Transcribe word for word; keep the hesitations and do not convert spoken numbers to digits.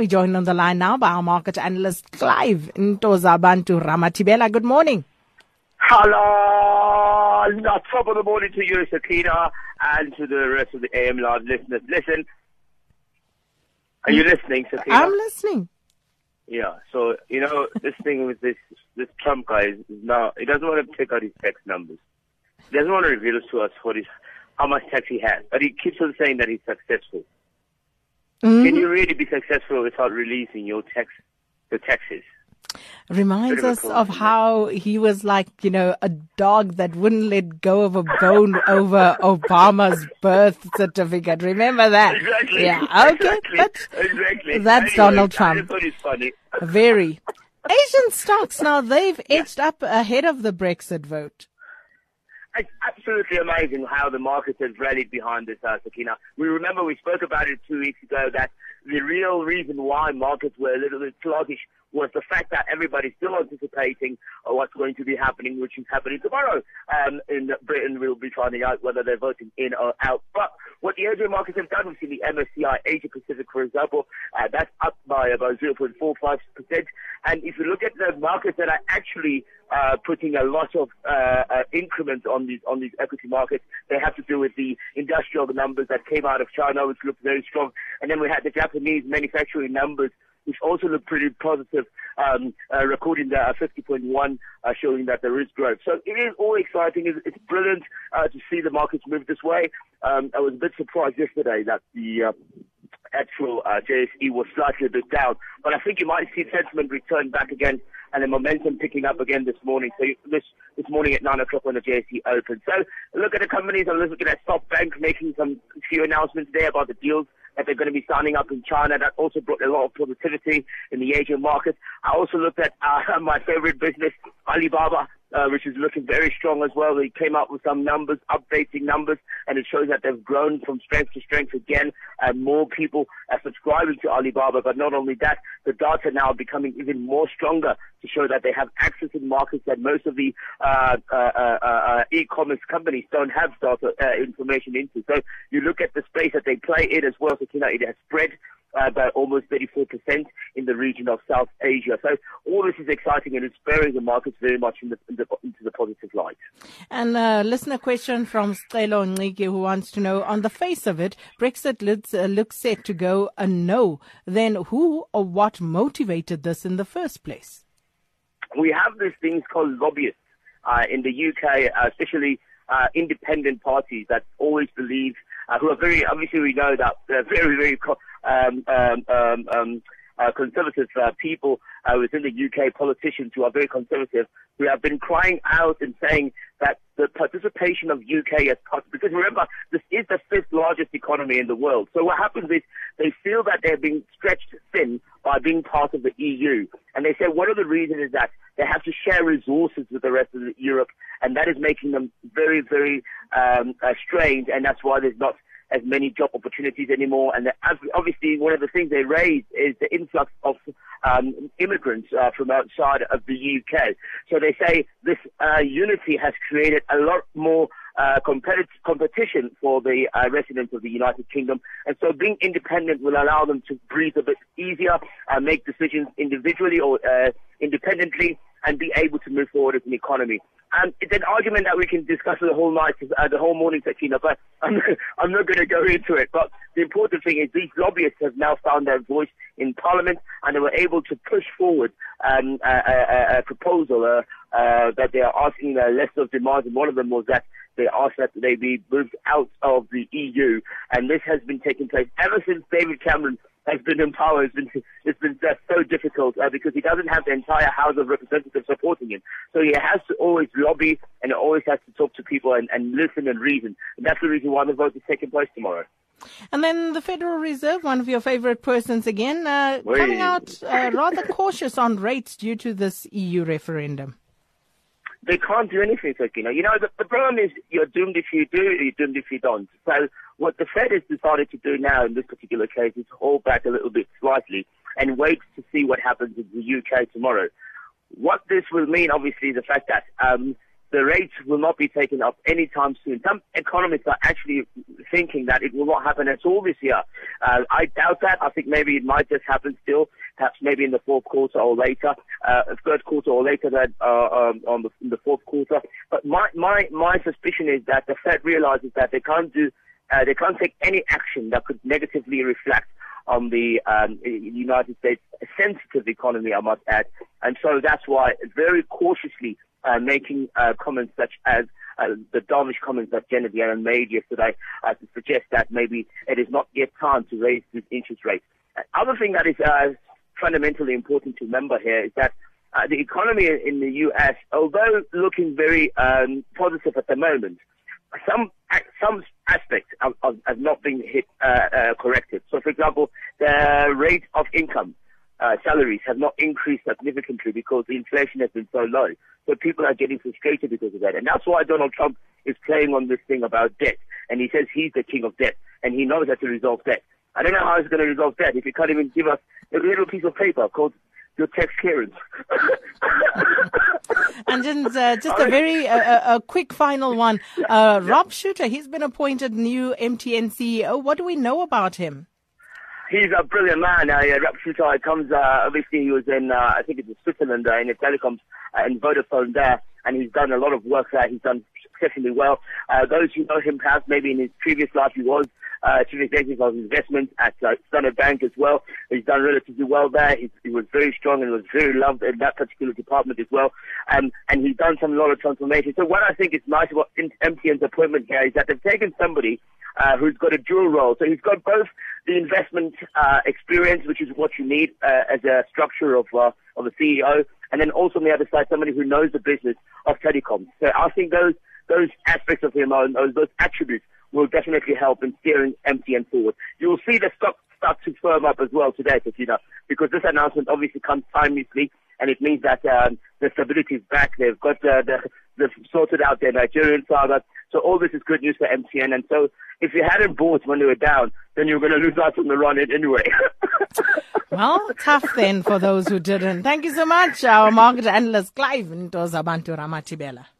We're joined on the line now by our market analyst, Clive Ntozabantu Ramathibela. Good morning. Hello. Not top of the morning to you, Sakina, and to the rest of the A M Live listeners. Listen, are you listening, Sakina? I'm listening. Yeah, so, you know, this thing with this this Trump guy is now, he doesn't want to take out his tax numbers. He doesn't want to reveal to us what his, how much tax he has. But he keeps on saying that he's successful. Mm-hmm. Can you really be successful without releasing your tax, your taxes? Reminds us of how he was like, you know, a dog that wouldn't let go of a bone over Obama's birth certificate. Remember that? Exactly. Yeah. Okay. Exactly. That's, exactly. that's anyway, Donald Trump. Funny. Very. Asian stocks now, they've edged yeah. up ahead of the Brexit vote. It's absolutely amazing how the market has rallied behind this, uh, Sakina. We remember we spoke about it two weeks ago that the real reason why markets were a little bit sluggish was the fact that everybody's still anticipating what's going to be happening, which is happening tomorrow. Um, in Britain, we'll be finding out whether they're voting in or out. But what the Asian markets have done, we've seen the M S C I Asia Pacific, for example, uh, that's up by about zero point four five percent. And if you look at the markets that are actually uh, putting a lot of uh, uh, increments on these on these equity markets, they have to do with the industrial numbers that came out of China, which looked very strong. And then we had the Japanese manufacturing numbers, which also looked pretty positive, um, uh, recording the uh, fifty point one, uh, showing that there is growth. So it is all exciting. It's, it's brilliant uh, to see the markets move this way. Um, I was a bit surprised yesterday that the uh, actual uh, J S E was slightly a bit down, but I think you might see sentiment return back again and the momentum picking up again this morning. So this this morning at nine o'clock when the J S E opens. So look at the companies. I'm looking at SoftBank making some few announcements there about the deals that they're going to be signing up in China. That also brought a lot of positivity in the Asian market. I also looked at uh, my favorite business, Alibaba, uh, which is looking very strong as well. They came out with some numbers, updating numbers, and it shows that they've grown from strength to strength again, and more people are subscribing to Alibaba. But not only that, the data now are becoming even more stronger to show that they have access in markets that most of the uh, uh, uh, uh, e-commerce companies don't have data uh, information into. So you look at the space that they play in as well, so you know, it has spread uh, by almost thirty-four percent in the region of South Asia. So all this is exciting and it's spurring the markets very much in the, in the, into the positive light. And a listener question from Scelo Nqike, who wants to know, on the face of it, Brexit looks, uh, looks set to go a no. Then who or what motivated this in the first place? We have these things called lobbyists uh, in the U K, uh, especially uh, independent parties that always believe, uh, who are very, obviously we know that they're very, very um, um, um, um, uh, conservative uh, people uh, within the U K, politicians who are very conservative, who have been crying out and saying that the participation of U K as part, because remember, this is the fifth largest economy in the world. So what happens is they feel that they're being stretched thin by being part of the E U. And they say one of the reasons is that they have to share resources with the rest of Europe, and that is making them very, very um, uh, strained, and that's why there's not as many job opportunities anymore. And obviously one of the things they raise is the influx of um, immigrants uh, from outside of the U K. So they say this uh, unity has created a lot more uh, competi- competition for the uh, residents of the United Kingdom. And so being independent will allow them to breathe a bit easier, uh, make decisions individually or uh, independently, and be able to move forward as an economy. And it's an argument that we can discuss the whole night, uh, the whole morning, Sakina, but I'm, I'm not going to go into it. But the important thing is these lobbyists have now found their voice in Parliament, and they were able to push forward um, a, a, a proposal uh, uh, that they are asking a list of demands, and one of them was that they asked that they be moved out of the E U, and this has been taking place ever since David Cameron has been in power. It's been, it's been that's so difficult uh, because he doesn't have the entire House of Representatives supporting him. So he has to always lobby and always has to talk to people and, and listen and reason. And that's the reason why the vote is taking place tomorrow. And then the Federal Reserve, one of your favorite persons again, uh, coming out uh, rather cautious on rates due to this E U referendum. They can't do anything, Sakina. You know, the, the problem is you're doomed if you do, you're doomed if you don't. So what the Fed has decided to do now in this particular case is hold back a little bit slightly and wait to see what happens in the U K tomorrow. What this will mean, obviously, is the fact that um, the rates will not be taken up anytime soon. Some economists are actually thinking that it will not happen at all this year. Uh, I doubt that. I think maybe it might just happen still, perhaps maybe in the fourth quarter or later, uh, third quarter or later than, uh, um, on the, in the fourth quarter. But my, my, my suspicion is that the Fed realizes that they can't do, uh, they can't take any action that could negatively reflect on the um, United States sensitive economy, I must add. And so that's why very cautiously Uh, making uh, comments such as uh, the dovish comments that Janet Yellen made yesterday uh, to suggest that maybe it is not yet time to raise this interest rate. Uh, other thing that is uh, fundamentally important to remember here is that uh, the economy in the U S, although looking very um, positive at the moment, some some aspects have, have not been hit uh, uh, corrected. So, for example, the rate of income. Uh, salaries have not increased significantly because the inflation has been so low. So people are getting frustrated because of that. And that's why Donald Trump is playing on this thing about debt. And he says he's the king of debt. And he knows how to resolve debt. I don't know how he's going to resolve debt if he can't even give us a little piece of paper called your tax clearance. And just, uh, just a very uh, a quick final one. Uh, Rob Shuter, he's been appointed new M T N C E O. What do we know about him? He's a brilliant man. Uh, yeah, Rob Shuter comes, uh, obviously he was in, uh, I think it was Switzerland, uh, in the telecoms, uh, in Vodafone there, and he's done a lot of work there. He's done exceptionally well. Uh, those who know him perhaps maybe in his previous life he was, uh, chief executive of investment at uh, Standard Bank as well. He's done relatively well there. He, he was very strong and was very loved in that particular department as well. Um, and he's done some lot of transformation. So what I think is nice about M T N's appointment here is that they've taken somebody Uh, who's got a dual role. So he's got both the investment uh, experience, which is what you need uh, as a structure of uh, of a C E O, and then also on the other side, somebody who knows the business of telecoms. So I think those those aspects of him, those, those attributes, will definitely help in steering M T N forward. You will see the stock start to firm up as well today, Katina, because this announcement obviously comes timelessly, and it means that um, the stability is back. They've got uh, the they've sorted out their Nigerian saga. So all this is good news for M T N. And so if you hadn't bought when they were down, then you were going to lose out on the run anyway. Well, tough then for those who didn't. Thank you so much, our market analyst, Clive Ramathibela.